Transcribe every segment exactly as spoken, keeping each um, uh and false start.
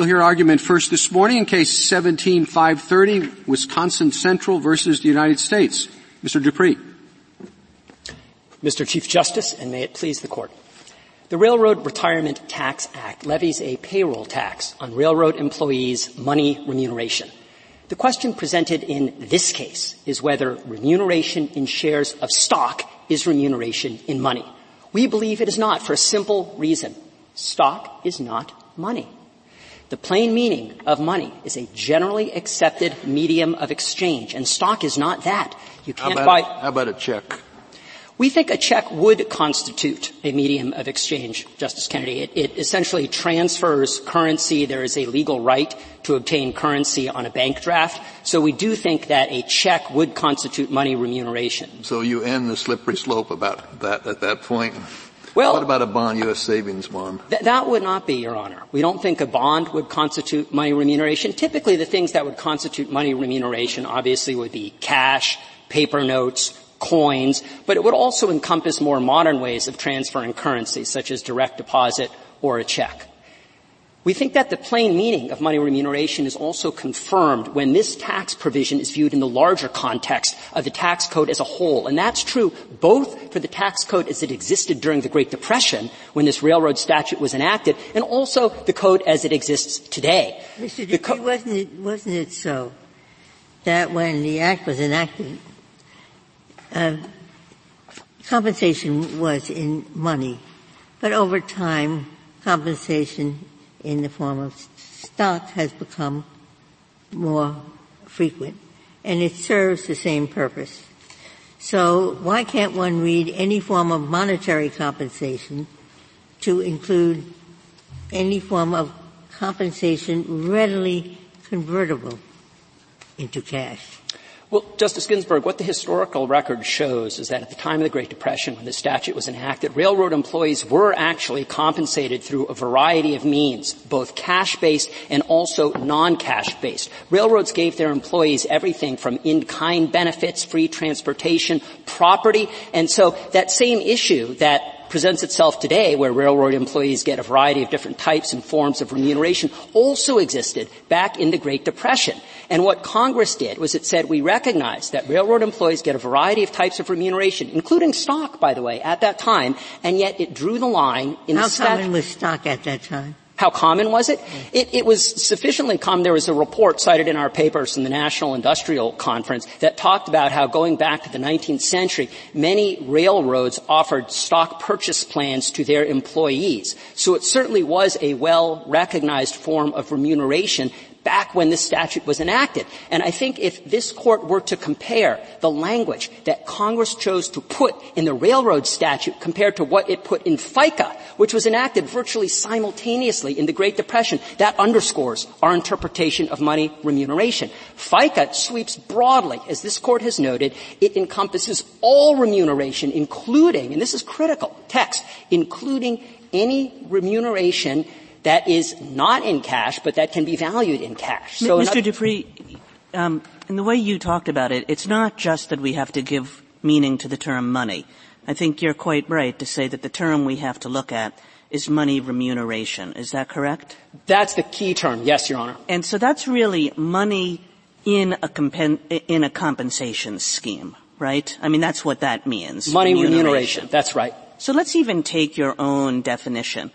We'll hear argument first this morning in Case seventeen five thirty, Wisconsin Central versus the United States. Mister Dupree. Mister Chief Justice, and may it please the Court. The Railroad Retirement Tax Act levies a payroll tax on railroad employees' money remuneration. The question presented in this case is whether remuneration in shares of stock is remuneration in money. We believe it is not for a simple reason. Stock is not money. The plain meaning of money is a generally accepted medium of exchange, and stock is not that. You can't how about, buy. How about a check? We think a check would constitute a medium of exchange, Justice Kennedy. It, it essentially transfers currency. There is a legal right to obtain currency on a bank draft. So we do think that a check would constitute money remuneration. So you end the slippery slope about that at that point? Well, what about a bond, U S savings bond? Th- that would not be, Your Honor. We don't think a bond would constitute money remuneration. Typically, the things that would constitute money remuneration obviously would be cash, paper notes, coins, but it would also encompass more modern ways of transferring currency, such as direct deposit or a check. We think that the plain meaning of money remuneration is also confirmed when this tax provision is viewed in the larger context of the tax code as a whole. And that's true both for the tax code as it existed during the Great Depression, when this railroad statute was enacted, and also the code as it exists today. Mister Dupree, co- wasn't it, wasn't it so that when the Act was enacted, Uh, compensation was in money, but over time, compensation in the form of stock has become more frequent, and it serves the same purpose. So why can't one read any form of monetary compensation to include any form of compensation readily convertible into cash? Well, Justice Ginsburg, what the historical record shows is that at the time of the Great Depression, when the statute was enacted, railroad employees were actually compensated through a variety of means, both cash-based and also non-cash-based. Railroads gave their employees everything from in-kind benefits, free transportation, property, and so that same issue that presents itself today, where railroad employees get a variety of different types and forms of remuneration, also existed back in the Great Depression. And what Congress did was it said, we recognize that railroad employees get a variety of types of remuneration, including stock, by the way, at that time, and yet it drew the line in the statute. How common was stock at that time? How common was it? it? It was sufficiently common. There was a report cited in our papers in the National Industrial Conference that talked about how, going back to the nineteenth century, many railroads offered stock purchase plans to their employees. So it certainly was a well-recognized form of remuneration back when this statute was enacted. And I think if this Court were to compare the language that Congress chose to put in the railroad statute compared to what it put in FICA, which was enacted virtually simultaneously in the Great Depression, that underscores our interpretation of money remuneration. FICA sweeps broadly. As this Court has noted, it encompasses all remuneration, including, and this is critical text, including any remuneration that is not in cash, but that can be valued in cash. So Mister Dupree, um, in the way you talked about it, it's not just that we have to give meaning to the term money. I think you're quite right to say that the term we have to look at is money remuneration. Is that correct? That's the key term, yes, Your Honor. And so that's really money in a compen- in a compensation scheme, right? I mean, that's what that means. Money remuneration. remuneration. That's right. So let's even take your own definition.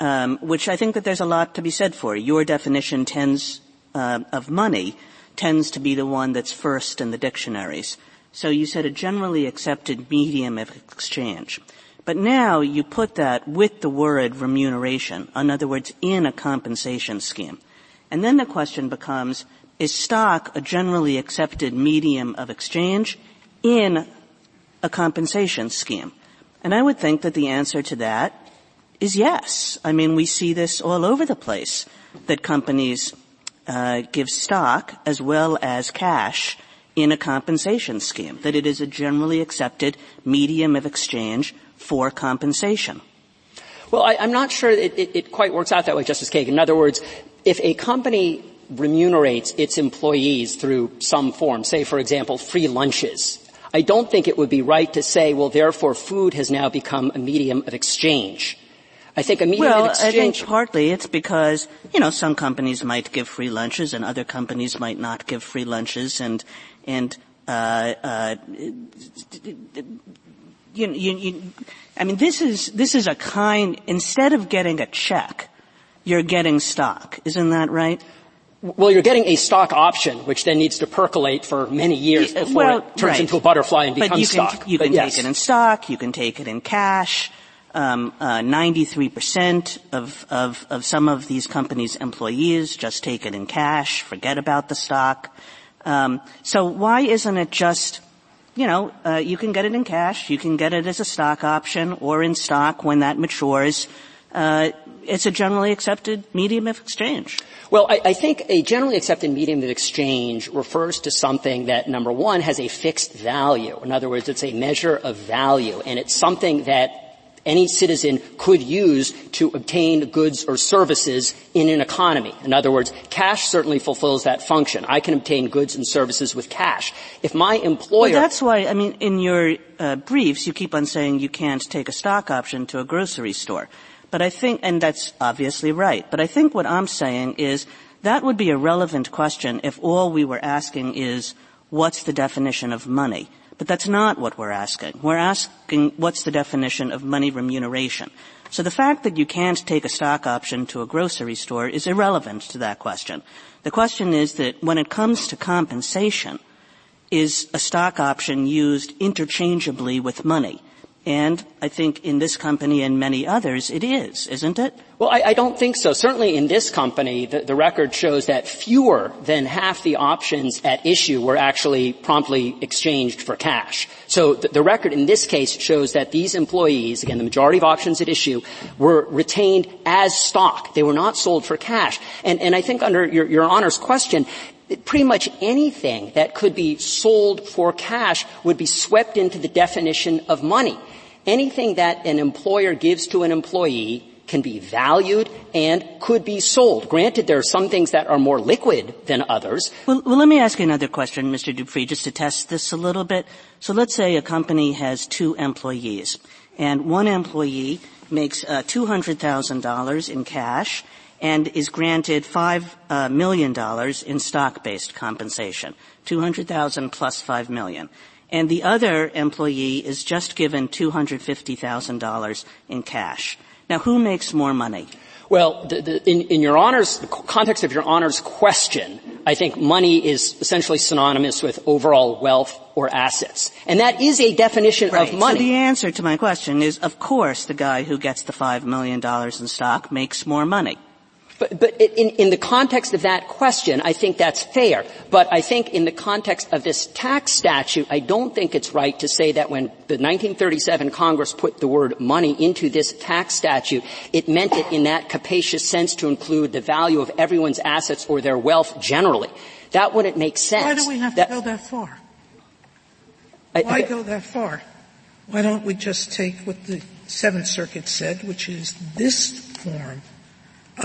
Um, which I think that there's a lot to be said for. Your definition tends uh, of money tends to be the one that's first in the dictionaries. So you said a generally accepted medium of exchange. But now you put that with the word remuneration, in other words, in a compensation scheme. And then the question becomes, is stock a generally accepted medium of exchange in a compensation scheme? And I would think that the answer to that is yes. I mean, we see this all over the place, that companies uh give stock as well as cash in a compensation scheme, that it is a generally accepted medium of exchange for compensation. Well, I, I'm not sure it, it, it quite works out that way, Justice Kagan. In other words, if a company remunerates its employees through some form, say, for example, free lunches, I don't think it would be right to say, well, therefore, food has now become a medium of exchange. I think immediate well, exchange. Well, I think partly it's because, you know, some companies might give free lunches and other companies might not give free lunches, and and uh uh you you, you I mean this is this is a kind, instead of getting a check, you're getting stock, isn't that right? Well, you're getting a stock option, which then needs to percolate for many years before well, it turns right. into a butterfly and becomes but you can, stock. You but can yes. take it in stock. You can take it in cash. Um, uh, ninety-three percent of, of, of some of these companies' employees just take it in cash. Forget about the stock. Um, so why isn't it just, you know, uh, you can get it in cash. You can get it as a stock option or in stock when that matures. Uh, it's a generally accepted medium of exchange. Well, I, I think a generally accepted medium of exchange refers to something that, number one, has a fixed value. In other words, it's a measure of value, and it's something that any citizen could use to obtain goods or services in an economy. In other words, cash certainly fulfills that function. I can obtain goods and services with cash. If my employer... Well, that's why, I mean, in your uh, briefs, you keep on saying you can't take a stock option to a grocery store. But I think, and that's obviously right, but I think what I'm saying is that would be a relevant question if all we were asking is what's the definition of money. But that's not what we're asking. We're asking what's the definition of money remuneration. So the fact that you can't take a stock option to a grocery store is irrelevant to that question. The question is that when it comes to compensation, is a stock option used interchangeably with money? And I think in this company and many others, it is, isn't it? Well, I, I don't think so. Certainly in this company, the, the record shows that fewer than half the options at issue were actually promptly exchanged for cash. So the, the record in this case shows that these employees, again, the majority of options at issue, were retained as stock. They were not sold for cash. And, and I think under your, your Honor's question, pretty much anything that could be sold for cash would be swept into the definition of money. Anything that an employer gives to an employee can be valued and could be sold. Granted, there are some things that are more liquid than others. Well, well, let me ask you another question, Mister Dupree, just to test this a little bit. So let's say a company has two employees, and one employee makes uh, two hundred thousand dollars in cash and is granted five million dollars in stock-based compensation, two hundred thousand dollars plus five million dollars. And the other employee is just given two hundred fifty thousand dollars in cash. Now, who makes more money? Well, the, the, in, in your Honor's, the context of your Honor's question, I think money is essentially synonymous with overall wealth or assets. And that is a definition right. of money. So the answer to my question is, of course, the guy who gets the five million dollars in stock makes more money. But, but in, in the context of that question, I think that's fair. But I think in the context of this tax statute, I don't think it's right to say that when the nineteen thirty-seven Congress put the word money into this tax statute, it meant it in that capacious sense to include the value of everyone's assets or their wealth generally. That wouldn't make sense. Why do we have that, to go that far? I, Why I, go that far? Why don't we just take what the Seventh Circuit said, which is this form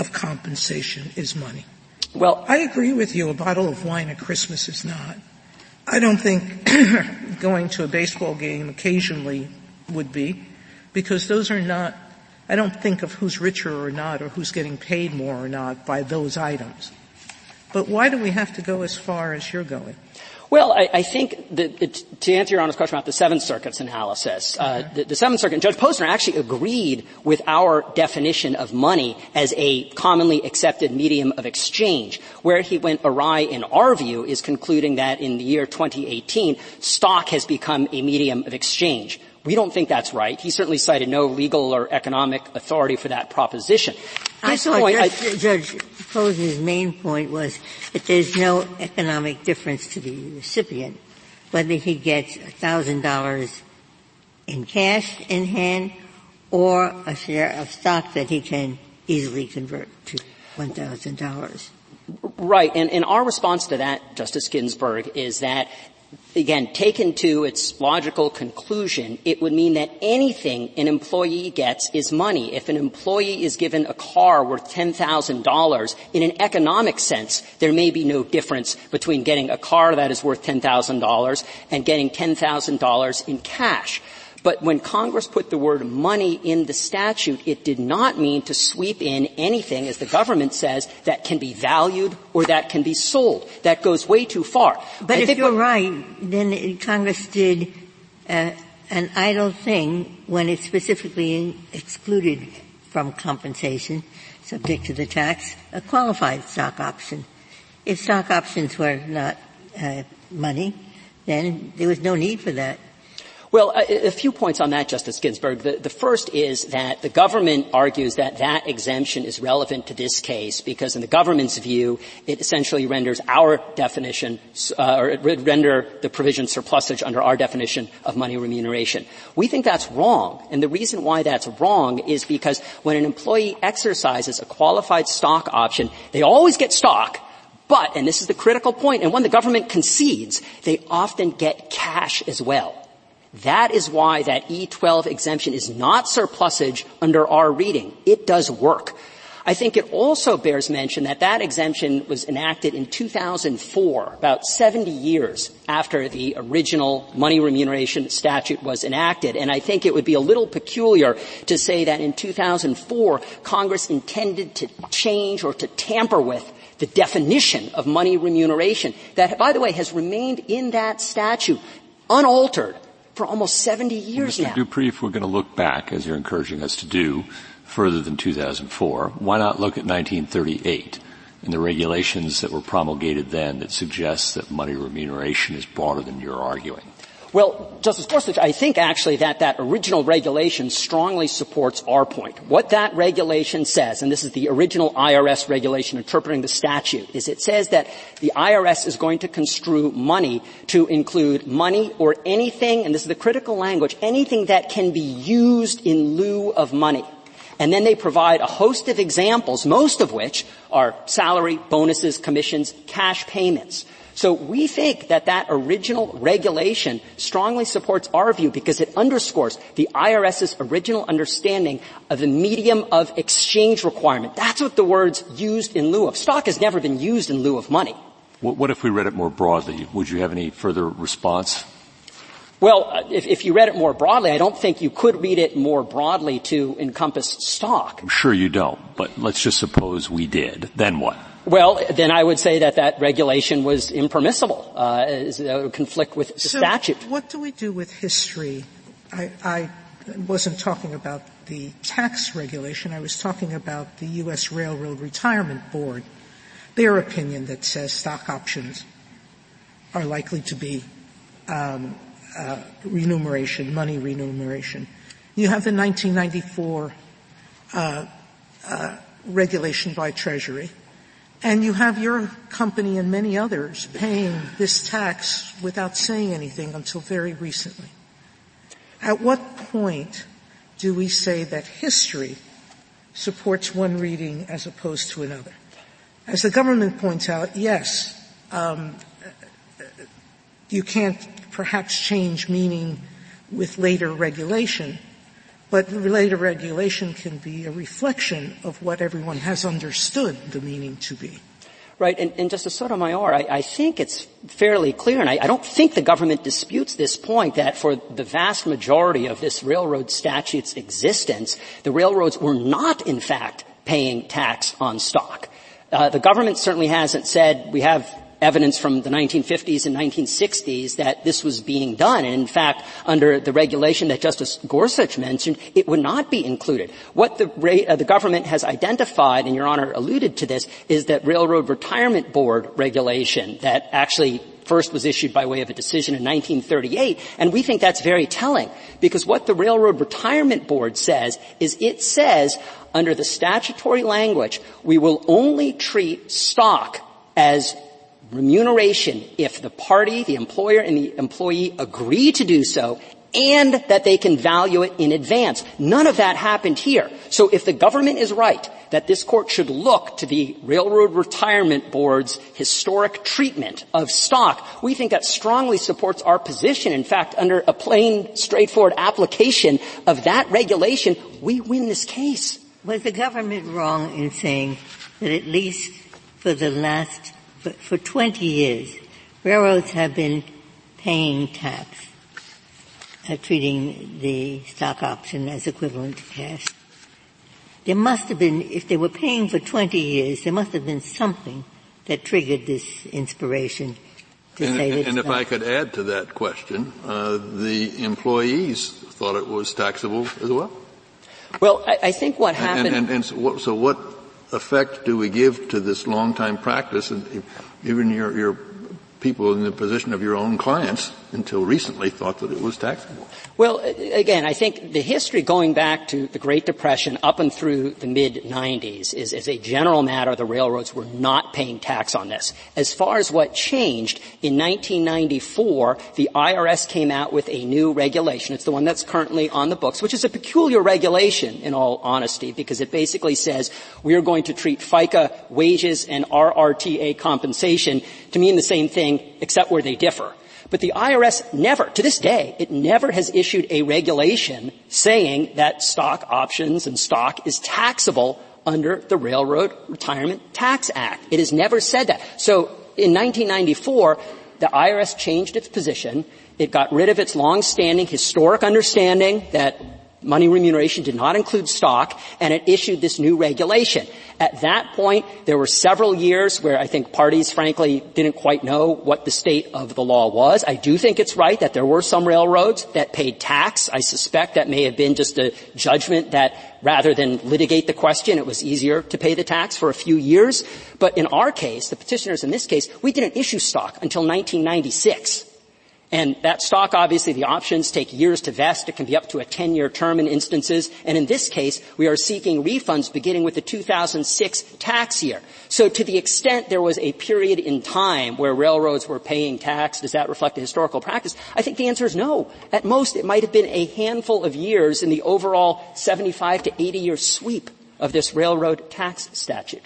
of compensation is money. Well, I agree with you. A bottle of wine at Christmas is not. I don't think going to a baseball game occasionally would be, because those are not, I don't think of who's richer or not or who's getting paid more or not by those items. But why do we have to go as far as you're going? Well, I, I think that it, to answer Your Honor's question about the Seventh Circuit's analysis, uh, the, the Seventh Circuit, Judge Posner actually agreed with our definition of money as a commonly accepted medium of exchange. Where he went awry, in our view, is concluding that in the year twenty eighteen, stock has become a medium of exchange. We don't think that's right. He certainly cited no legal or economic authority for that proposition. I thought point, I, Judge Posner's main point was that there's no economic difference to the recipient, whether he gets one thousand dollars in cash in hand or a share of stock that he can easily convert to one thousand dollars. Right. And, and our response to that, Justice Ginsburg, is that again, taken to its logical conclusion, it would mean that anything an employee gets is money. If an employee is given a car worth ten thousand dollars, in an economic sense, there may be no difference between getting a car that is worth ten thousand dollars and getting ten thousand dollars in cash. But when Congress put the word money in the statute, it did not mean to sweep in anything, as the government says, that can be valued or that can be sold. That goes way too far. But I if you're right, then Congress did uh, an idle thing when it specifically excluded from compensation, subject to the tax, a qualified stock option. If stock options were not uh, money, then there was no need for that. Well, a, a few points on that, Justice Ginsburg. The, the first is that the government argues that that exemption is relevant to this case because, in the government's view, it essentially renders our definition, uh, or it would render the provision surplusage under our definition of money remuneration. We think that's wrong, and the reason why that's wrong is because when an employee exercises a qualified stock option, they always get stock. But, and this is the critical point, and one the government concedes, they often get cash as well. That is why that E twelve exemption is not surplusage under our reading. It does work. I think it also bears mention that that exemption was enacted in two thousand four, about seventy years after the original money remuneration statute was enacted. And I think it would be a little peculiar to say that in two thousand four, Congress intended to change or to tamper with the definition of money remuneration that, by the way, has remained in that statute unaltered for almost seventy years now. Mister Dupree, if we're going to look back, as you're encouraging us to do, further than two thousand four, why not look at nineteen thirty-eight and the regulations that were promulgated then that suggest that money remuneration is broader than you're arguing? Well, Justice Gorsuch, I think actually that that original regulation strongly supports our point. What that regulation says, and this is the original I R S regulation interpreting the statute, is it says that the I R S is going to construe money to include money or anything, and this is the critical language, anything that can be used in lieu of money. And then they provide a host of examples, most of which are salary, bonuses, commissions, cash payments. So we think that that original regulation strongly supports our view because it underscores the IRS's original understanding of the medium of exchange requirement. That's what the words used in lieu of. Stock has never been used in lieu of money. What if we read it more broadly? Would you have any further response? Well, if, if you read it more broadly, I don't think you could read it more broadly to encompass stock. I'm sure you don't, but let's just suppose we did. Then what? Well, then I would say that that regulation was impermissible. Uh, it would conflict with the so statute. What do we do with history? I, I wasn't talking about the tax regulation. I was talking about the U S Railroad Retirement Board, their opinion that says stock options are likely to be um, uh, remuneration, money remuneration. You have the nineteen ninety-four uh, uh, regulation by Treasury. And you have your company and many others paying this tax without saying anything until very recently. At what point do we say that history supports one reading as opposed to another? As the government points out, yes, um, you can't perhaps change meaning with later regulation, but later regulation can be a reflection of what everyone has understood the meaning to be. Right. And, and Justice Sotomayor, I, I think it's fairly clear, and I, I don't think the government disputes this point, that for the vast majority of this railroad statute's existence, the railroads were not, in fact, paying tax on stock. Uh, the government certainly hasn't said we have evidence from the nineteen fifties and nineteen sixties that this was being done. And in fact, under the regulation that Justice Gorsuch mentioned, it would not be included. What the, uh, the government has identified, and Your Honor alluded to this, is that Railroad Retirement Board regulation that actually first was issued by way of a decision in nineteen thirty-eight, and we think that's very telling because what the Railroad Retirement Board says is it says under the statutory language, we will only treat stock as remuneration if the party, the employer, and the employee agree to do so and that they can value it in advance. None of that happened here. So if the government is right that this court should look to the Railroad Retirement Board's historic treatment of stock, we think that strongly supports our position. In fact, under a plain, straightforward application of that regulation, we win this case. Was the government wrong in saying that at least for the last But for twenty years, railroads have been paying tax. uh, treating the stock option as equivalent to cash. There must have been, if they were paying for twenty years, there must have been something that triggered this inspiration to and, say that. And if not. I could add to that question, uh, the employees thought it was taxable as well. Well, I, I think what happened. And, and, and so, what, so what effect do we give to this long-time practice, and even your, your people in the position of your own clients until recently thought that it was taxable? Well, again, I think the history going back to the Great Depression up and through the mid nineties is, as a general matter, the railroads were not paying tax on this. As far as what changed, in nineteen ninety-four, the I R S came out with a new regulation. It's the one that's currently on the books, which is a peculiar regulation, in all honesty, because it basically says we are going to treat FICA wages and R R T A compensation to mean the same thing, except where they differ. But the I R S never, to this day, it never has issued a regulation saying that stock options and stock is taxable under the Railroad Retirement Tax Act. It has never said that. So in nineteen ninety-four, the I R S changed its position. It got rid of its long-standing historic understanding that money remuneration did not include stock, and it issued this new regulation. At that point, there were several years where I think parties, frankly, didn't quite know what the state of the law was. I do think it's right that there were some railroads that paid tax. I suspect that may have been just a judgment that rather than litigate the question, it was easier to pay the tax for a few years. But in our case, the petitioners in this case, we didn't issue stock until nineteen ninety-six. And that stock, obviously, the options take years to vest. It can be up to a ten-year term in instances. And in this case, we are seeking refunds beginning with the two thousand six tax year. So to the extent there was a period in time where railroads were paying tax, does that reflect a historical practice? I think the answer is no. At most, it might have been a handful of years in the overall seventy-five to eighty-year sweep of this railroad tax statute.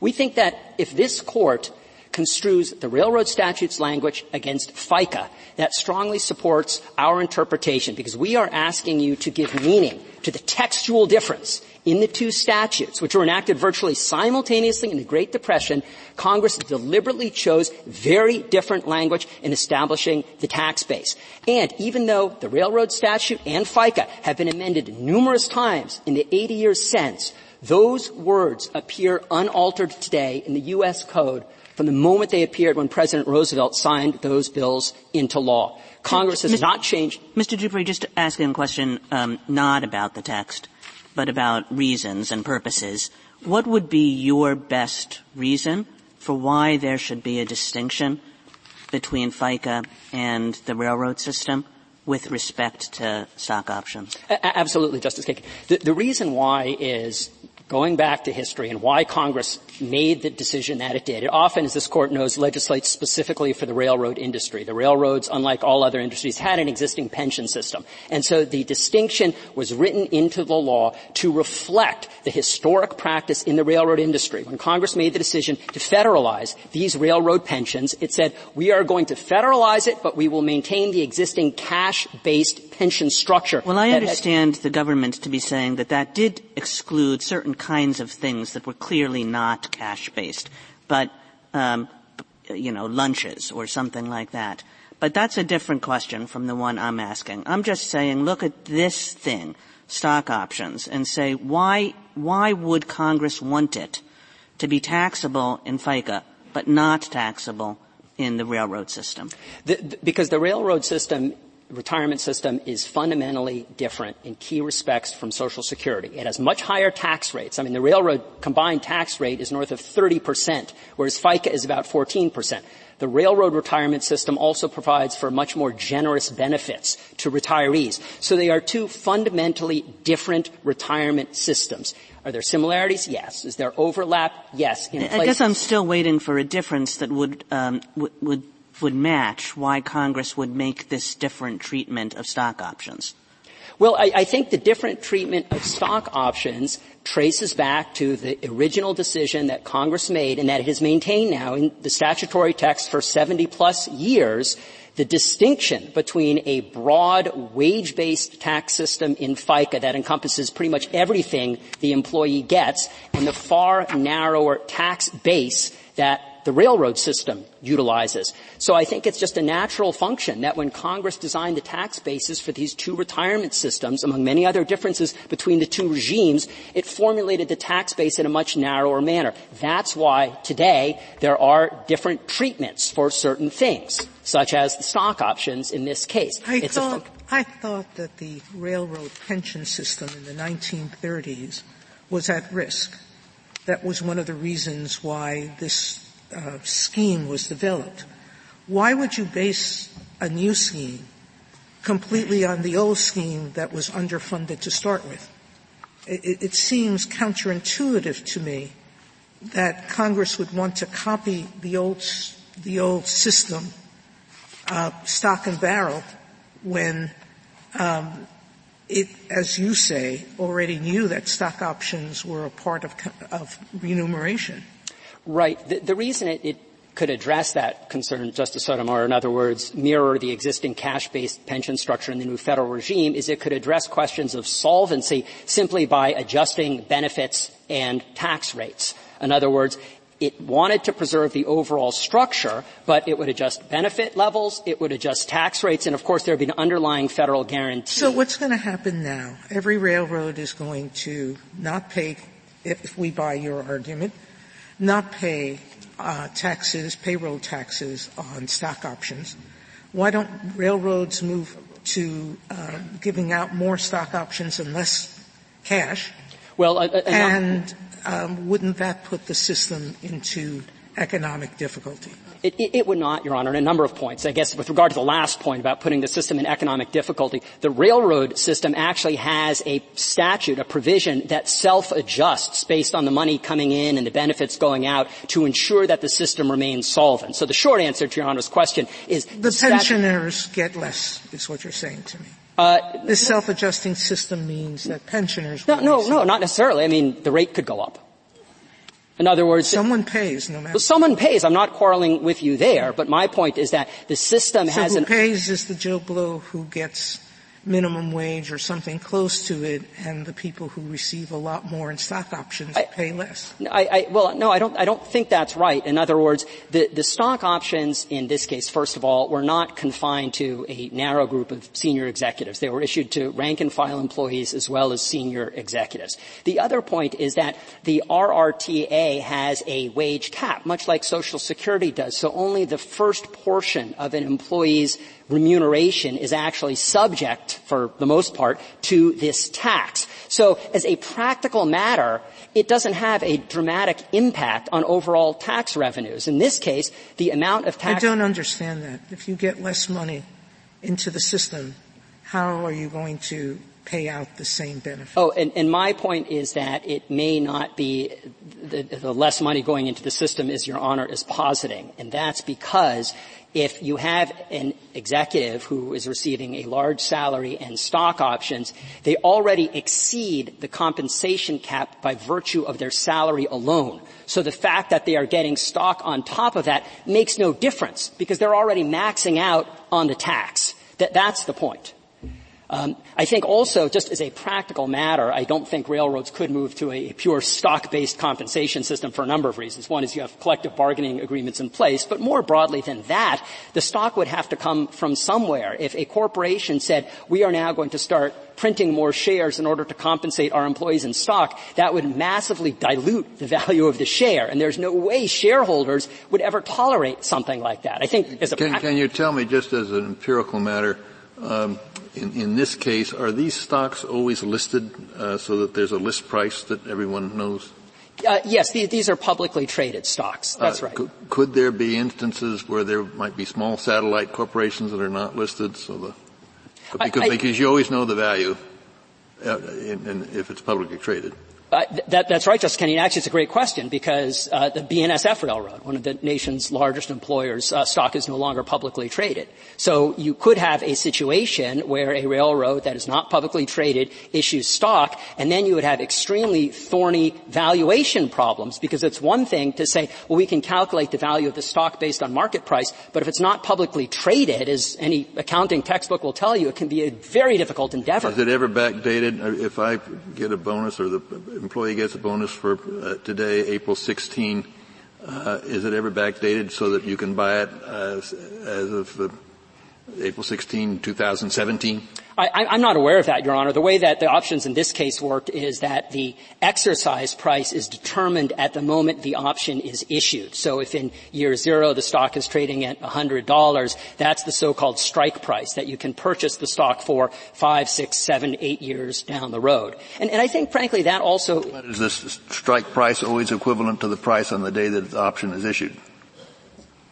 We think that if this court construes the railroad statute's language against FICA, that strongly supports our interpretation, because we are asking you to give meaning to the textual difference in the two statutes, which were enacted virtually simultaneously in the Great Depression. Congress deliberately chose very different language in establishing the tax base. And even though the railroad statute and FICA have been amended numerous times in the eighty years since, those words appear unaltered today in the U S Code from the moment they appeared when President Roosevelt signed those bills into law. Congress has not changed. Mister Dupree, just asking a question, um, not about the text, but about reasons and purposes. What would be your best reason for why there should be a distinction between FICA and the railroad system with respect to stock options? A- absolutely, Justice Kagan. The, the reason why is going back to history and why Congress made the decision that it did. It often, as this Court knows, legislates specifically for the railroad industry. The railroads, unlike all other industries, had an existing pension system. And so the distinction was written into the law to reflect the historic practice in the railroad industry. When Congress made the decision to federalize these railroad pensions, it said, we are going to federalize it, but we will maintain the existing cash-based pension structure. Well, I understand had- the government to be saying that that did exclude certain kinds of things that were clearly not cash-based, but, um, you know, lunches or something like that. But that's a different question from the one I'm asking. I'm just saying, look at this thing, stock options, and say, why, why would Congress want it to be taxable in FICA, but not taxable in the railroad system? The, the, because the railroad system retirement system is fundamentally different in key respects from Social Security. It has much higher tax rates. I mean, the railroad combined tax rate is north of thirty percent, whereas FICA is about fourteen percent. The railroad retirement system also provides for much more generous benefits to retirees. So they are two fundamentally different retirement systems. Are there similarities? Yes. Is there overlap? Yes. In I guess I'm still waiting for a difference that would, um, w- would would match why Congress would make this different treatment of stock options. Well, I, I think the different treatment of stock options traces back to the original decision that Congress made and that it has maintained now in the statutory text for seventy plus years, the distinction between a broad wage-based tax system in FICA that encompasses pretty much everything the employee gets and the far narrower tax base that the railroad system utilizes. So I think it's just a natural function that when Congress designed the tax basis for these two retirement systems, among many other differences between the two regimes, it formulated the tax base in a much narrower manner. That's why today there are different treatments for certain things, such as the stock options in this case. I, it's thought, a fun- I thought that the railroad pension system in the nineteen thirties was at risk. That was one of the reasons why this uh, scheme was developed. Why would you base a new scheme completely on the old scheme that was underfunded to start with? It, it seems counterintuitive to me that Congress would want to copy the old the old system, uh, stock and barrel, when um, it, as you say, already knew that stock options were a part of of remuneration. Right. The, the reason it, it could address that concern, Justice Sotomayor, in other words, mirror the existing cash-based pension structure in the new federal regime, is it could address questions of solvency simply by adjusting benefits and tax rates. In other words, it wanted to preserve the overall structure, but it would adjust benefit levels, it would adjust tax rates, and, of course, there would be an underlying federal guarantee. So what's going to happen now? Every railroad is going to not pay, if we buy your argument, not pay uh, taxes, payroll taxes on stock options. Why don't railroads move to uh, giving out more stock options and less cash? Well, uh, uh, and Um, wouldn't that put the system into economic difficulty? It, it, it would not, Your Honor, on a number of points. I guess with regard to the last point about putting the system in economic difficulty, the railroad system actually has a statute, a provision that self-adjusts based on the money coming in and the benefits going out to ensure that the system remains solvent. So the short answer to Your Honor's question is the, the pensioners statu- get less, is what you're saying to me. Uh, this self-adjusting system means that pensioners... No, no, no, not necessarily. I mean, the rate could go up. In other words... Someone pays, no matter... Well, someone pays. I'm not quarreling with you there, but my point is that the system has... So who pays is the Joe Blow who gets minimum wage or something close to it, and the people who receive a lot more in stock options I, pay less. I, I, well, no, I don't, I don't think that's right. In other words, the, the stock options in this case, first of all, were not confined to a narrow group of senior executives. They were issued to rank and file employees as well as senior executives. The other point is that the R R T A has a wage cap, much like Social Security does, so only the first portion of an employee's remuneration is actually subject, for the most part, to this tax. So as a practical matter, it doesn't have a dramatic impact on overall tax revenues. In this case, the amount of tax... I don't understand that. If you get less money into the system, how are you going to pay out the same benefit? Oh, and, and my point is that it may not be the, the less money going into the system, as Your Honor is positing, and that's because... If you have an executive who is receiving a large salary and stock options, they already exceed the compensation cap by virtue of their salary alone. So the fact that they are getting stock on top of that makes no difference because they're already maxing out on the tax. That, that's the point. Um, I think also, just as a practical matter, I don't think railroads could move to a pure stock-based compensation system for a number of reasons. One is you have collective bargaining agreements in place, but more broadly than that, the stock would have to come from somewhere. If a corporation said, we are now going to start printing more shares in order to compensate our employees in stock, that would massively dilute the value of the share, and there's no way shareholders would ever tolerate something like that. I think as a Can, can you tell me, just as an empirical matter, um In, in this case, are these stocks always listed uh, so that there's a list price that everyone knows? Uh, yes, these, these are publicly traded stocks. That's uh, right. Could, could there be instances where there might be small satellite corporations that are not listed, so the because, I, I, because you always know the value, uh, in, in, if it's publicly traded? Uh, that, that's right, Justice Kennedy. Actually, it's a great question because uh, the B N S F Railroad, one of the nation's largest employers, uh, stock is no longer publicly traded. So you could have a situation where a railroad that is not publicly traded issues stock, and then you would have extremely thorny valuation problems because it's one thing to say, well, we can calculate the value of the stock based on market price, but if it's not publicly traded, as any accounting textbook will tell you, it can be a very difficult endeavor. Is it ever backdated? If I get a bonus or the employee gets a bonus for uh, today, April sixteenth, Uh, is it ever backdated so that you can buy it as, as of the April sixteenth, two thousand seventeen? I, I'm not aware of that, Your Honor. The way that the options in this case worked is that the exercise price is determined at the moment the option is issued. So if in year zero the stock is trading at one hundred dollars, that's the so-called strike price that you can purchase the stock for five, six, seven, eight years down the road. And, and I think, frankly, that also... But is this strike price always equivalent to the price on the day that the option is issued?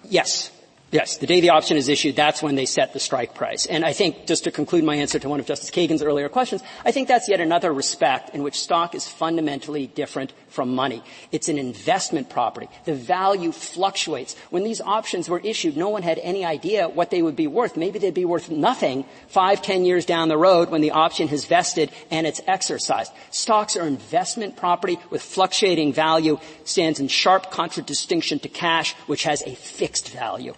Yes. Yes, the day the option is issued, that's when they set the strike price. And I think, just to conclude my answer to one of Justice Kagan's earlier questions, I think that's yet another respect in which stock is fundamentally different from money. It's an investment property. The value fluctuates. When these options were issued, no one had any idea what they would be worth. Maybe they'd be worth nothing five, ten years down the road when the option has vested and it's exercised. Stocks are investment property with fluctuating value, stands in sharp contradistinction to cash, which has a fixed value.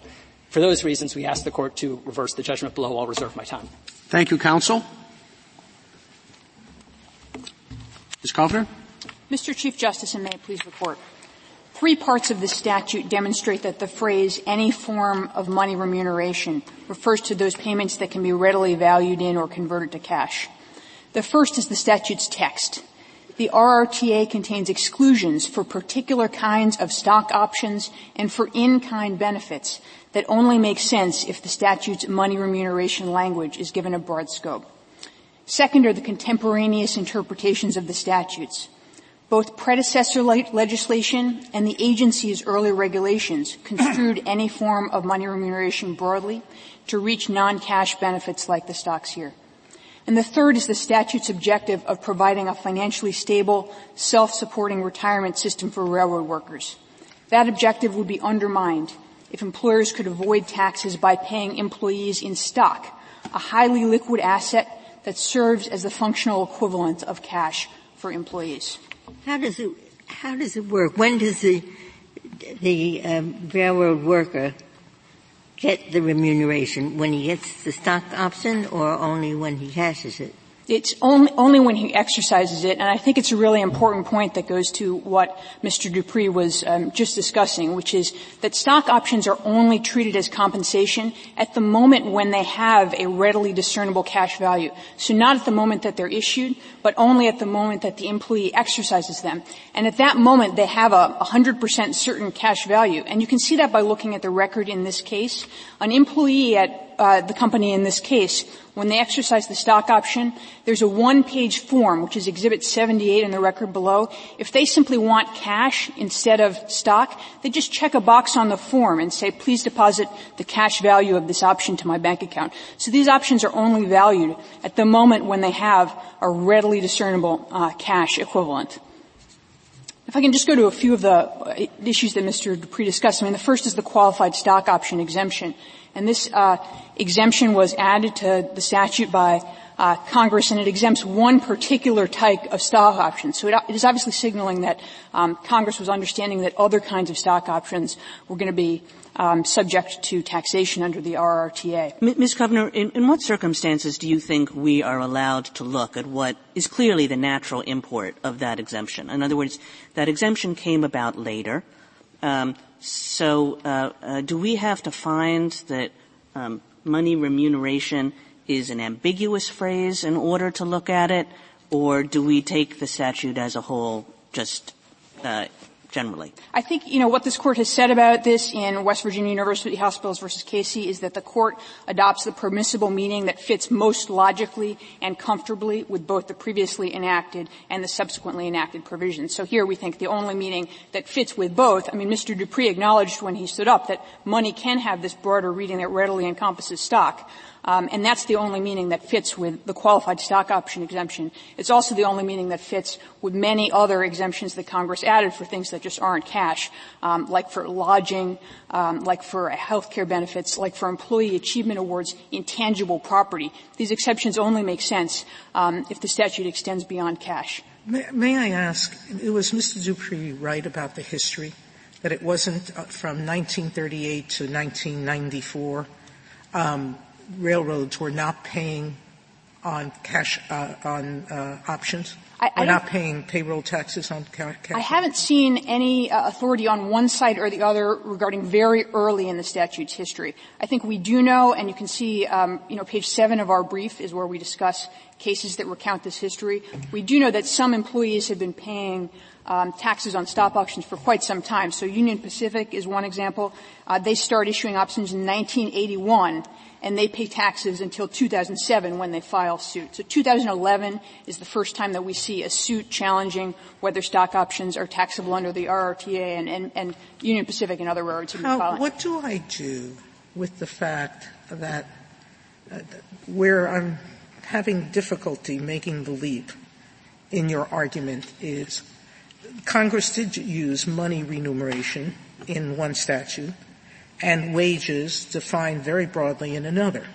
For those reasons, we ask the Court to reverse the judgment below. I'll reserve my time. Thank you, counsel. Miz Kaufner? Mister Chief Justice, and may it please the Court, three parts of this statute demonstrate that the phrase any form of money remuneration refers to those payments that can be readily valued in or converted to cash. The first is the statute's text. The R R T A contains exclusions for particular kinds of stock options and for in-kind benefits that only make sense if the statute's money remuneration language is given a broad scope. Second are the contemporaneous interpretations of the statutes. Both predecessor legislation and the agency's early regulations construed any form of money remuneration broadly to reach non-cash benefits like the stocks here. And the third is the statute's objective of providing a financially stable, self-supporting retirement system for railroad workers. That objective would be undermined if employers could avoid taxes by paying employees in stock, a highly liquid asset that serves as the functional equivalent of cash for employees. How does it, how does it work? When does the, the um, railroad worker get the remuneration? When he gets the stock option or only when he cashes it? It's only, only when he exercises it, and I think it's a really important point that goes to what Mister Dupree was um, just discussing, which is that stock options are only treated as compensation at the moment when they have a readily discernible cash value. So not at the moment that they're issued, but only at the moment that the employee exercises them. And at that moment, they have a one hundred percent certain cash value. And you can see that by looking at the record in this case. An employee at Uh, the company in this case, when they exercise the stock option, there's a one-page form, which is Exhibit seventy-eight in the record below. If they simply want cash instead of stock, they just check a box on the form and say, please deposit the cash value of this option to my bank account. So these options are only valued at the moment when they have a readily discernible uh, cash equivalent. If I can just go to a few of the issues that Mister Dupree discussed. I mean, the first is the qualified stock option exemption. And this uh exemption was added to the statute by uh Congress, and it exempts one particular type of stock option. So it, it is obviously signaling that um Congress was understanding that other kinds of stock options were going to be um subject to taxation under the R R T A. Miz Kovner, in, in what circumstances do you think we are allowed to look at what is clearly the natural import of that exemption? In other words, that exemption came about later. Um, So uh, uh do we have to find that um money remuneration is an ambiguous phrase in order to look at it, or do we take the statute as a whole just uh generally? I think, you know, what this Court has said about this in West Virginia University Hospitals versus Casey is that the Court adopts the permissible meaning that fits most logically and comfortably with both the previously enacted and the subsequently enacted provisions. So here we think the only meaning that fits with both, I mean, Mister Dupree acknowledged when he stood up that money can have this broader reading that readily encompasses stock. Um, and that's the only meaning that fits with the qualified stock option exemption. It's also the only meaning that fits with many other exemptions that Congress added for things that just aren't cash, um, like for lodging, um, like for health care benefits, like for employee achievement awards, intangible property. These exceptions only make sense um, if the statute extends beyond cash. May, may I ask, it was Mister Dupree right about the history, that it wasn't from nineteen thirty-eight to nineteen ninety-four? Um, railroads were not paying on cash uh, on uh, options? I, We're I not paying payroll taxes on cash. I haven't seen any uh, authority on one side or the other regarding very early in the statute's history. I think we do know, and you can see, um, you know, page seven of our brief is where we discuss cases that recount this history. We do know that some employees have been paying um, taxes on stock options for quite some time. So Union Pacific is one example. Uh, they start issuing options in nineteen eighty-one. And they pay taxes until two thousand seven when they file suit. So two thousand eleven is the first time that we see a suit challenging whether stock options are taxable under the R R T A, and, and, and Union Pacific and other railroads have been filing. What do I do with the fact that uh, where I'm having difficulty making the leap in your argument is Congress did use money remuneration in one statute, and wages defined very broadly in another.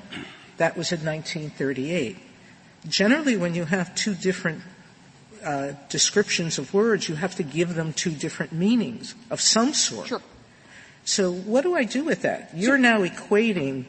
That was in nineteen thirty-eight. Generally, when you have two different uh, descriptions of words, you have to give them two different meanings of some sort. Sure. So what do I do with that? You're sure. now equating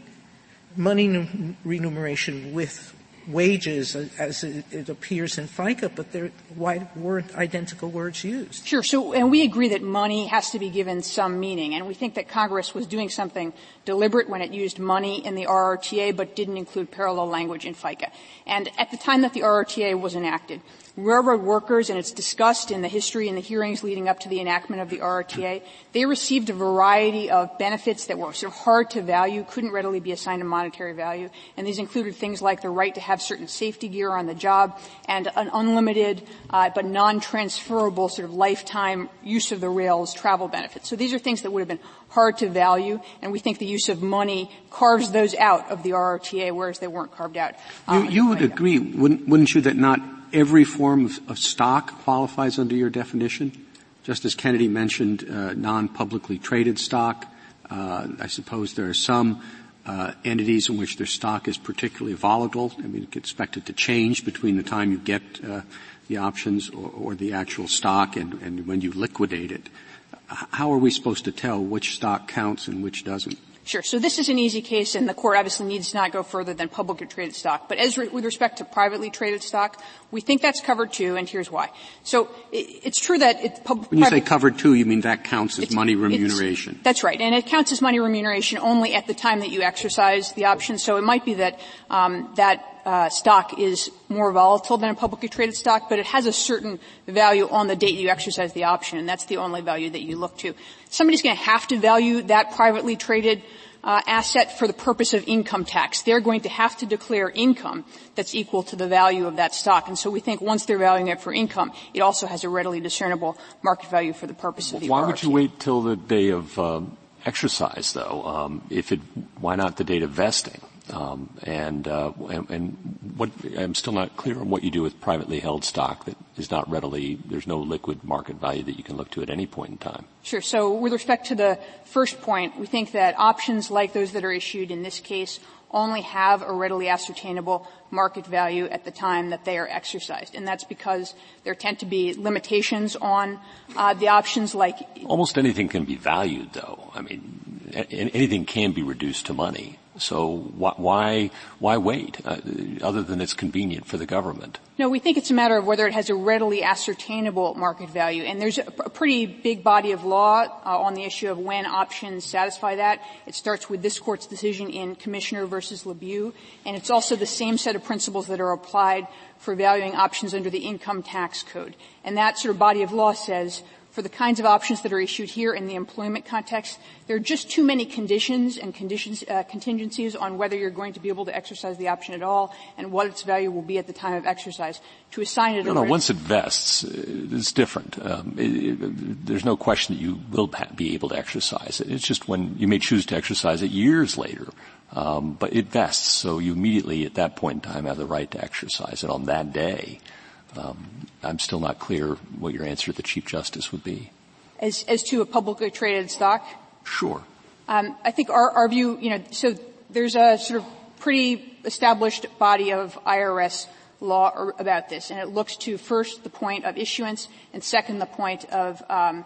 money remuneration with wages as it appears in FICA, but there, why weren't identical words used? Sure. So, and we agree that money has to be given some meaning, and we think that Congress was doing something deliberate when it used money in the R R T A but didn't include parallel language in FICA. And at the time that the R R T A was enacted, railroad workers, and it's discussed in the history and the hearings leading up to the enactment of the R R T A, they received a variety of benefits that were sort of hard to value, couldn't readily be assigned a monetary value, and these included things like the right to have certain safety gear on the job and an unlimited uh, but non-transferable sort of lifetime use of the rails travel benefits. So these are things that would have been hard to value, and we think the use of money carves those out of the R R T A, whereas they weren't carved out. Um, you you would agree, wouldn't, wouldn't you, that not every form of, of stock qualifies under your definition? Justice Kennedy mentioned uh, non-publicly traded stock. Uh, I suppose there are some uh, entities in which their stock is particularly volatile. I mean, it's expected to change between the time you get uh, the options or, or the actual stock and, and when you liquidate it. How are we supposed to tell which stock counts and which doesn't? Sure. So this is an easy case, and the Court obviously needs not go further than publicly traded stock. But as re- with respect to privately traded stock, we think that's covered, too, and here's why. So it, it's true that it pub- When you private- say covered, too, you mean that counts as it's, money remuneration. That's right. And it counts as money remuneration only at the time that you exercise the option. So it might be that um, that uh stock is more volatile than a publicly traded stock, but it has a certain value on the date you exercise the option, and that's the only value that you look to. Somebody's going to have to value that privately traded Uh, asset for the purpose of income tax. They're going to have to declare income that's equal to the value of that stock. And so we think once they're valuing it for income, it also has a readily discernible market value for the purpose of the Why R R T A. Would you wait till the day of um, exercise, though? Um, if it, why not the date of vesting? Um, and, uh, and and what I'm still not clear on what you do with privately held stock that is not readily – there's no liquid market value that you can look to at any point in time. Sure. So with respect to the first point, we think that options like those that are issued in this case only have a readily ascertainable market value at the time that they are exercised. And that's because there tend to be limitations on uh, the options like – Almost anything can be valued, though. I mean, anything can be reduced to money. So why why wait, uh, other than it's convenient for the government? No, we think it's a matter of whether it has a readily ascertainable market value. And there's a, a pretty big body of law uh, on the issue of when options satisfy that. It starts with this Court's decision in Commissioner versus LeBeau, and it's also the same set of principles that are applied for valuing options under the income tax code. And that sort of body of law says, for the kinds of options that are issued here in the employment context, there are just too many conditions and conditions, uh, contingencies on whether you're going to be able to exercise the option at all and what its value will be at the time of exercise. To assign it no, a no, once it vests, it's different. Um, it, it, there's no question that you will be able to exercise it. It's just when you may choose to exercise it years later. Um, but it vests, so you immediately at that point in time have the right to exercise it on that day. Um, I'm still not clear what your answer to the Chief Justice would be. As, as to a publicly traded stock? Sure. Um, I think our, our view, you know, so there's a sort of pretty established body of I R S law or, about this, and it looks to, first, the point of issuance, and second, the point of um,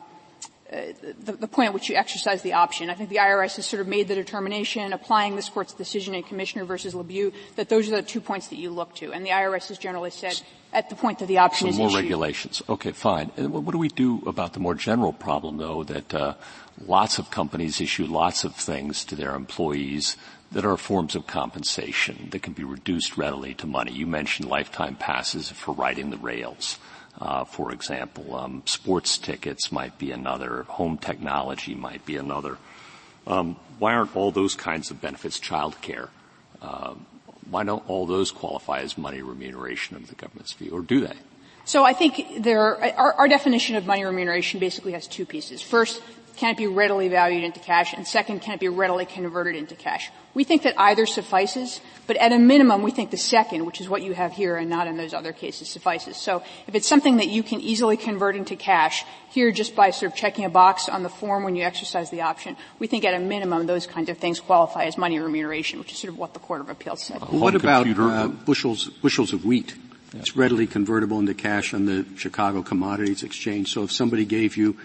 uh, the, the point at which you exercise the option. I think the I R S has sort of made the determination, applying this Court's decision in Commissioner versus LeBeau, that those are the two points that you look to. And the I R S has generally said at the point that the option so is issued. More regulations. Okay, fine. And what do we do about the more general problem, though, that uh, lots of companies issue lots of things to their employees that are forms of compensation that can be reduced readily to money? You mentioned lifetime passes for riding the rails, uh, for example. Um, sports tickets might be another. Home technology might be another. Um, why aren't all those kinds of benefits, child care, uh, why don't all those qualify as money remuneration under the government's view, or do they? So I think there – our, our definition of money remuneration basically has two pieces. First, can it be readily valued into cash? And second, can it be readily converted into cash? We think that either suffices, but at a minimum, we think the second, which is what you have here and not in those other cases, suffices. So if it's something that you can easily convert into cash here just by sort of checking a box on the form when you exercise the option, we think at a minimum those kinds of things qualify as money remuneration, which is sort of what the Court of Appeals said. Well, what about uh, bushels, bushels of wheat? It's readily convertible into cash on the Chicago Commodities Exchange. So if somebody gave you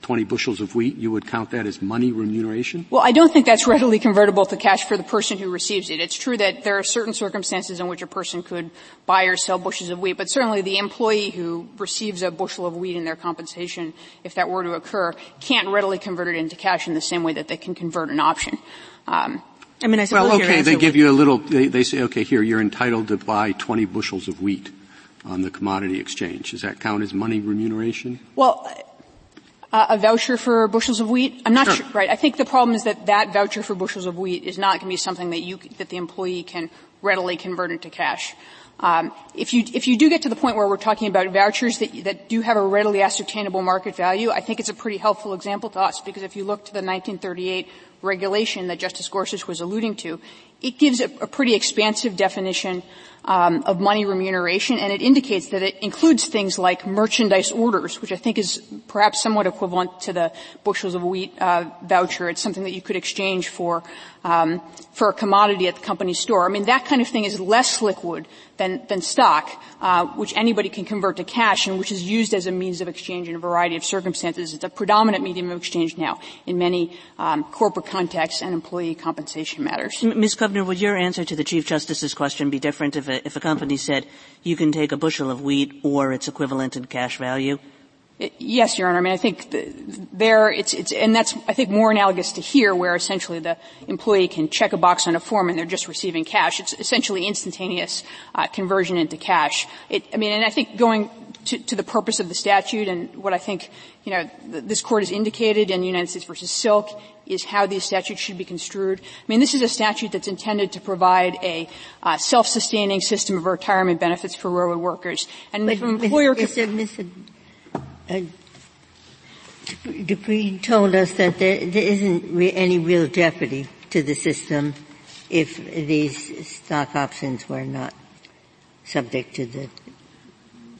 twenty bushels of wheat, you would count that as money remuneration? Well, I don't think that's readily convertible to cash for the person who receives it. It's true that there are certain circumstances in which a person could buy or sell bushels of wheat, but certainly the employee who receives a bushel of wheat in their compensation, if that were to occur, can't readily convert it into cash in the same way that they can convert an option. Um, I mean, I suppose well, okay, they give you a little, they, they say, okay, here, you're entitled to buy twenty bushels of wheat on the commodity exchange. Does that count as money remuneration? Well, uh, a voucher for bushels of wheat? I'm not sure. sure, right. I think the problem is that that voucher for bushels of wheat is not going to be something that you, that the employee can readily convert into cash. Um, if you if you do get to the point where we're talking about vouchers that that do have a readily ascertainable market value, I think it's a pretty helpful example to us, because if you look to the nineteen thirty-eight regulation that Justice Gorsuch was alluding to, it gives a, a pretty expansive definition um, of money remuneration, and it indicates that it includes things like merchandise orders, which I think is perhaps somewhat equivalent to the bushels of wheat uh, voucher. It's something that you could exchange for um, for a commodity at the company store. I mean, that kind of thing is less liquid than than stock, uh, which anybody can convert to cash and which is used as a means of exchange in a variety of circumstances. It's a predominant medium of exchange now in many um, corporate contexts and employee compensation matters. Miz Kovner, would your answer to the Chief Justice's question be different if a, if a company said you can take a bushel of wheat or its equivalent in cash value? Yes, Your Honor. I mean, I think the, there it's, it's, and that's, I think, more analogous to here where essentially the employee can check a box on a form and they're just receiving cash. It's essentially instantaneous, uh, conversion into cash. It, I mean, and I think going to, to the purpose of the statute and what I think, you know, th- this Court has indicated in United States versus Silk is how these statutes should be construed. I mean, this is a statute that's intended to provide a uh, self-sustaining system of retirement benefits for railroad workers. And but if an employer can Uh, Dupree told us that there, there isn't re- any real jeopardy to the system if these stock options were not subject to the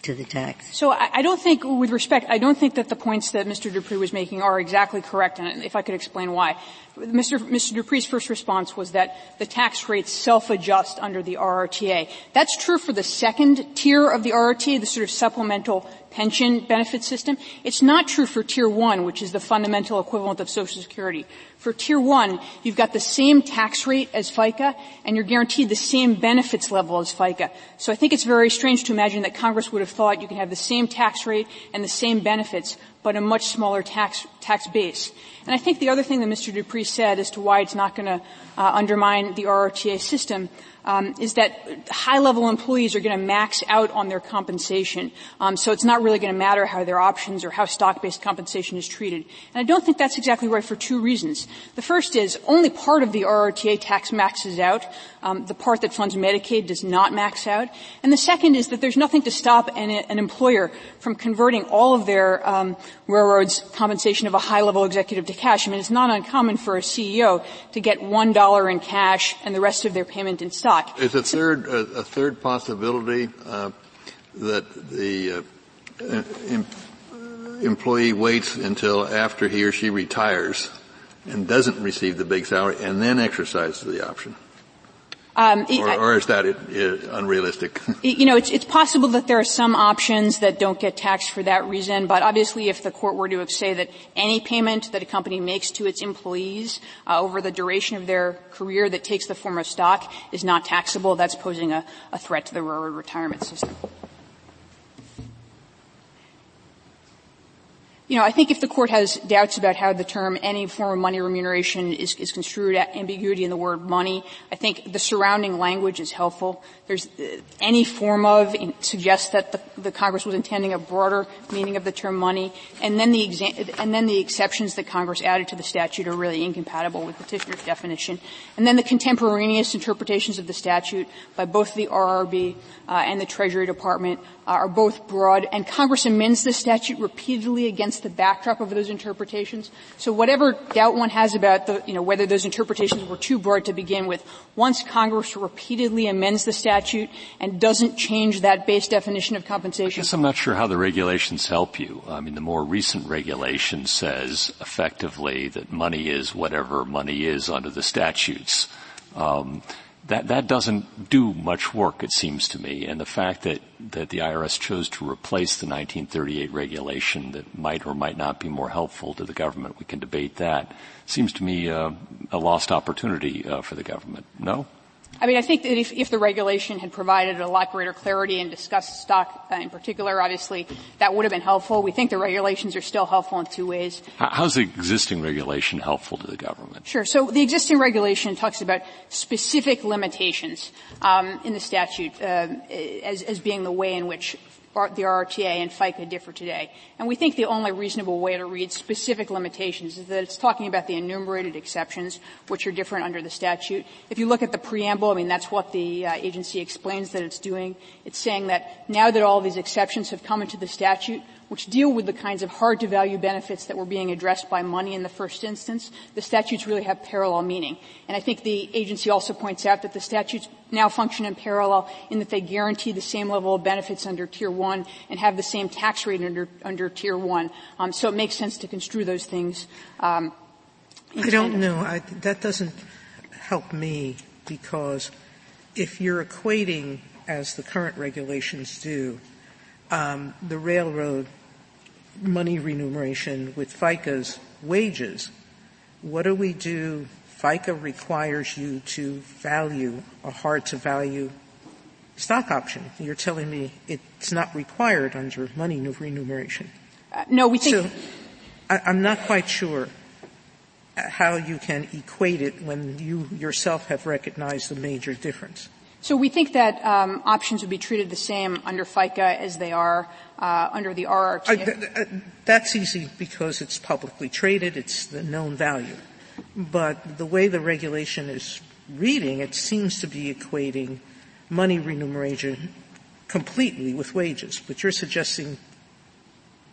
to the tax. So I, I don't think, with respect, I don't think that the points that Mister Dupree was making are exactly correct, and if I could explain why. Mister Mister Dupree's first response was that the tax rates self-adjust under the R R T A. That's true for the second tier of the R R T A, the sort of supplemental pension benefit system. It's not true for Tier one, which is the fundamental equivalent of Social Security. For Tier one, you've got the same tax rate as FICA, and you're guaranteed the same benefits level as FICA. So I think it's very strange to imagine that Congress would have thought you can have the same tax rate and the same benefits, but a much smaller tax tax base. And I think the other thing that Mister Dupree said as to why it's not going to uh, undermine the R R T A system um, is that high-level employees are going to max out on their compensation. Um, so it's not really going to matter how their options or how stock-based compensation is treated. And I don't think that's exactly right for two reasons. The first is only part of the R R T A tax maxes out. Um, the part that funds Medicaid does not max out. And the second is that there's nothing to stop an, an employer from converting all of their um, railroads' compensation of a high-level executive to cash. I mean, it's not uncommon for a C E O to get one dollar in cash and the rest of their payment in stock. Is a third, a, a third possibility uh, that the uh, em, employee waits until after he or she retires and doesn't receive the big salary and then exercises the option? Um, or, I, or is that it, it unrealistic? You know, it's, it's possible that there are some options that don't get taxed for that reason, but obviously if the court were to say that any payment that a company makes to its employees uh, over the duration of their career that takes the form of stock is not taxable, that's posing a, a threat to the railroad retirement system. You know, I think if the court has doubts about how the term any form of money remuneration is, is construed, ambiguity in the word money, I think the surrounding language is helpful. There's uh, any form of suggests that the, the Congress was intending a broader meaning of the term money, and then the exa- and then the exceptions that Congress added to the statute are really incompatible with petitioner's definition. And then the contemporaneous interpretations of the statute by both the R R B uh, and the Treasury Department uh, are both broad, and Congress amends the statute repeatedly against the backdrop of those interpretations. So whatever doubt one has about the, you know, whether those interpretations were too broad to begin with, once Congress repeatedly amends the statute and doesn't change that base definition of compensation. I guess I'm not sure how the regulations help you. I mean, the more recent regulation says effectively that money is whatever money is under the statutes. Um, that, that doesn't do much work, it seems to me, and the fact that that the I R S chose to replace the nineteen thirty-eight regulation that might or might not be more helpful to the government, we can debate that, seems to me uh, a lost opportunity uh, for the government. No? I mean, I think that if, if the regulation had provided a lot greater clarity and discussed stock in particular, obviously, that would have been helpful. We think the regulations are still helpful in two ways. How's the existing regulation helpful to the government? Sure. So the existing regulation talks about specific limitations um, in the statute uh, as, as being the way in which the R R T A and FICA differ today. And we think the only reasonable way to read specific limitations is that it's talking about the enumerated exceptions, which are different under the statute. If you look at the preamble, I mean, that's what the uh, agency explains that it's doing. It's saying that now that all these exceptions have come into the statute, which deal with the kinds of hard-to-value benefits that were being addressed by money in the first instance, the statutes really have parallel meaning. And I think the agency also points out that the statutes now function in parallel in that they guarantee the same level of benefits under Tier one and have the same tax rate under, under Tier one. Um, so it makes sense to construe those things. Um, I don't know. I, that doesn't help me because if you're equating, as the current regulations do, um, the railroad money remuneration with FICA's wages, what do we do? FICA requires you to value a hard-to-value stock option. You're telling me it's not required under money remuneration. Uh, no, we think... So I, I'm not quite sure how you can equate it when you yourself have recognized the major difference. So we think that um, options would be treated the same under FICA as they are uh under the R R T A. Uh, th- th- that's easy because it's publicly traded. It's the known value. But the way the regulation is reading, it seems to be equating money remuneration completely with wages. But you're suggesting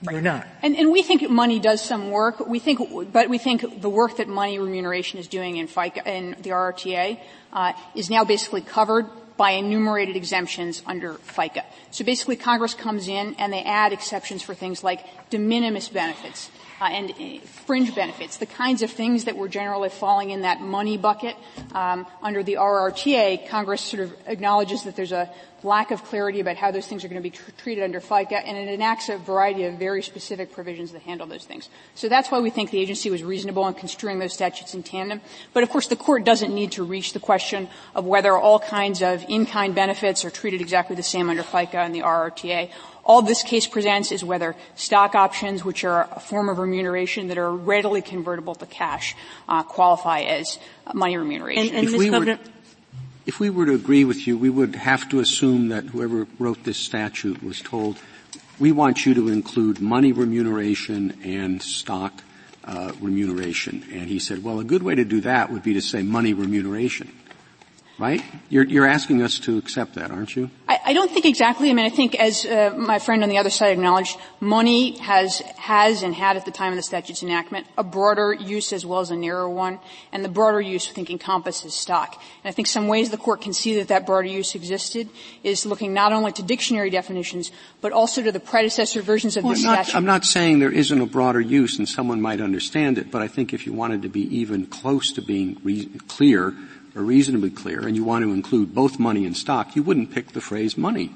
you're not. And, and we think money does some work. We think, but we think the work that money remuneration is doing in FICA, in the R R T A, uh, is now basically covered by enumerated exemptions under FICA. So basically Congress comes in and they add exceptions for things like de minimis benefits uh, and uh, fringe benefits, the kinds of things that were generally falling in that money bucket. Um, under the R R T A, Congress sort of acknowledges that there's a lack of clarity about how those things are going to be tr- treated under FICA, and it enacts a variety of very specific provisions that handle those things. So that's why we think the agency was reasonable in construing those statutes in tandem. But, of course, the Court doesn't need to reach the question of whether all kinds of in-kind benefits are treated exactly the same under FICA and the R R T A. All this case presents is whether stock options, which are a form of remuneration that are readily convertible to cash, uh, qualify as money remuneration. And, and Miz Governor, if we were to agree with you, we would have to assume that whoever wrote this statute was told, we want you to include money remuneration and stock uh, remuneration. And he said, well, a good way to do that would be to say money remuneration. Right? You're, you're asking us to accept that, aren't you? I, I don't think exactly. I mean, I think as uh, my friend on the other side acknowledged, money has has and had at the time of the statute's enactment a broader use as well as a narrower one, and the broader use, I think, encompasses stock. And I think some ways the Court can see that that broader use existed is looking not only to dictionary definitions but also to the predecessor versions of well, the statute. I'm not saying there isn't a broader use, and someone might understand it, but I think if you wanted to be even close to being re- clear, or reasonably clear, and you want to include both money and stock, you wouldn't pick the phrase money.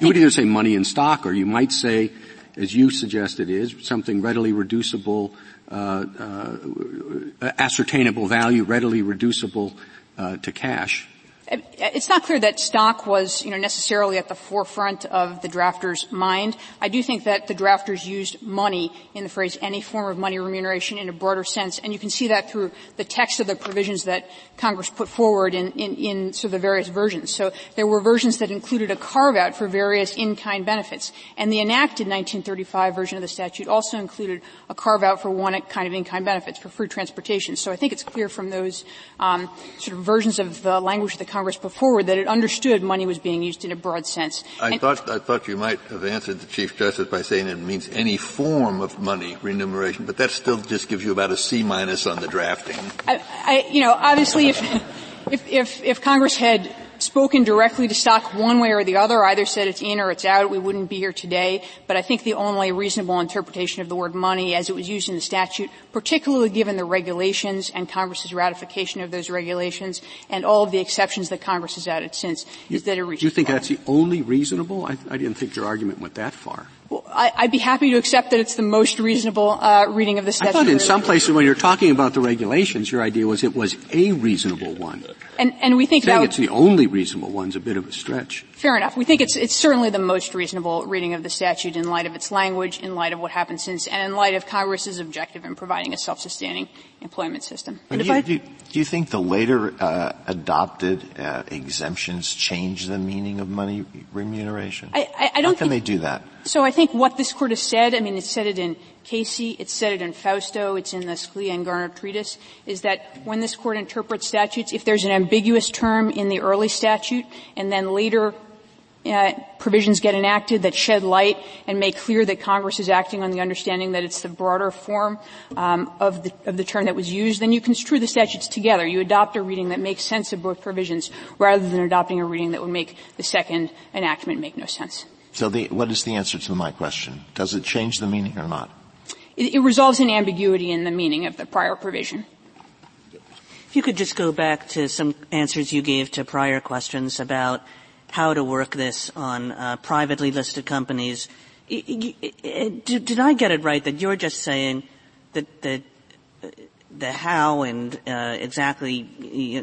You would either say money and stock, or you might say, as you suggested, is something readily reducible, uh, uh, ascertainable value, readily reducible uh, to cash. It's not clear that stock was, you know, necessarily at the forefront of the drafter's mind. I do think that the drafters used money in the phrase any form of money remuneration in a broader sense, and you can see that through the text of the provisions that Congress put forward in, in, in sort of the various versions. So there were versions that included a carve-out for various in-kind benefits, and the enacted nineteen thirty-five version of the statute also included a carve-out for one kind of in-kind benefits, for free transportation. So I think it's clear from those um, sort of versions of the language that the Congress put forward that it understood money was being used in a broad sense. I and thought I thought you might have answered the Chief Justice by saying it means any form of money remuneration, but that still just gives you about a C minus on the drafting. I, I you know, obviously, if, if if if Congress had spoken directly to stock one way or the other, either said it's in or it's out, we wouldn't be here today. But I think the only reasonable interpretation of the word money as it was used in the statute, particularly given the regulations and Congress's ratification of those regulations and all of the exceptions that Congress has added since, you, is that it reaches. You think that's the only reasonable? I, I didn't think your argument went that far. Well, I, I'd be happy to accept that it's the most reasonable uh, reading of the statute. I thought in some places when you're talking about the regulations, your idea was it was a reasonable one. And, and we think Saying that it's the only reasonable one's a bit of a stretch. Fair enough. We think it's it's certainly the most reasonable reading of the statute in light of its language, in light of what happened since, and in light of Congress's objective in providing a self-sustaining employment system. And do, if you, I, do, do you think the later uh, adopted uh, exemptions change the meaning of money remuneration? I, I, I don't How can think, they do that? So I think what this Court has said, I mean, it said it in Casey, it said it in Fausto, it's in the Scalia and Garner treatise, is that when this Court interprets statutes, if there's an ambiguous term in the early statute and then later uh, provisions get enacted that shed light and make clear that Congress is acting on the understanding that it's the broader form um, of the of the term that was used, then you construe the statutes together. You adopt a reading that makes sense of both provisions rather than adopting a reading that would make the second enactment make no sense. So the, what is the answer to my question? Does it change the meaning or not? It resolves an ambiguity in the meaning of the prior provision. If you could just go back to some answers you gave to prior questions about how to work this on uh, privately listed companies. Did I get it right that you're just saying that the, the how and uh, exactly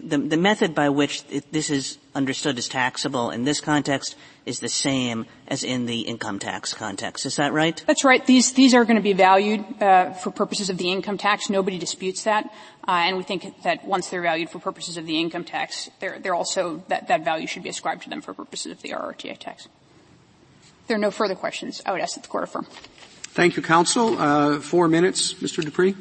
the, the method by which it, this is understood as taxable in this context is the same as in the income tax context. Is that right? That's right. These these are going to be valued uh for purposes of the income tax. Nobody disputes that. Uh and we think that once they're valued for purposes of the income tax, they're they're also that, that value should be ascribed to them for purposes of the R R T A tax. If there are no further questions, I would ask that the Court affirm. Thank you, counsel. Uh four minutes, Mister Dupree.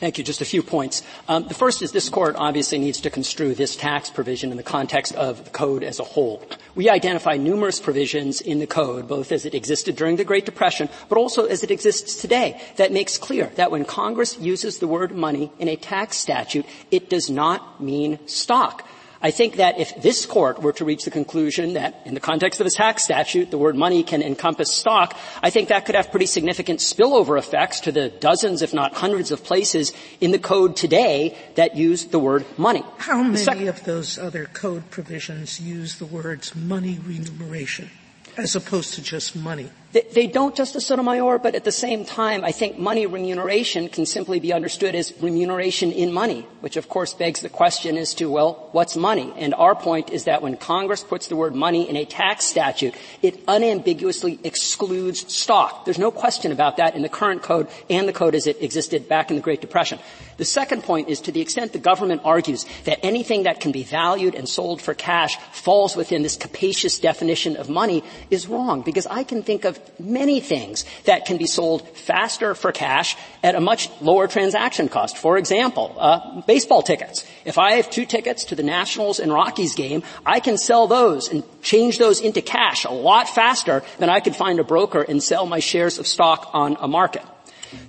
Thank you. Just a few points. Um, the first is this Court obviously needs to construe this tax provision in the context of the Code as a whole. We identify numerous provisions in the Code, both as it existed during the Great Depression, but also as it exists today, that makes clear that when Congress uses the word money in a tax statute, it does not mean stock. I think that if this Court were to reach the conclusion that in the context of a tax statute, the word money can encompass stock, I think that could have pretty significant spillover effects to the dozens, if not hundreds, of places in the Code today that use the word money. How many Second, of those other Code provisions use the words money remuneration as opposed to just money? They don't, Justice Sotomayor, but at the same time, I think money remuneration can simply be understood as remuneration in money, which of course begs the question as to, well, what's money? And our point is that when Congress puts the word money in a tax statute, it unambiguously excludes stock. There's no question about that in the current Code and the Code as it existed back in the Great Depression. The second point is, to the extent the government argues that anything that can be valued and sold for cash falls within this capacious definition of money, is wrong, because I can think of many things that can be sold faster for cash at a much lower transaction cost. For example, uh, baseball tickets. If I have two tickets to the Nationals and Rockies game, I can sell those and change those into cash a lot faster than I could find a broker and sell my shares of stock on a market.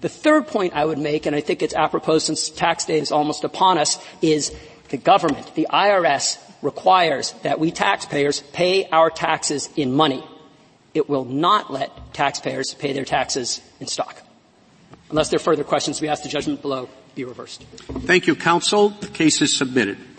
The third point I would make, and I think it's apropos since tax day is almost upon us, is the government, the I R S, requires that we taxpayers pay our taxes in money. It will not let taxpayers pay their taxes in stock. Unless there are further questions, we ask the judgment below be reversed. Thank you, counsel. The case is submitted.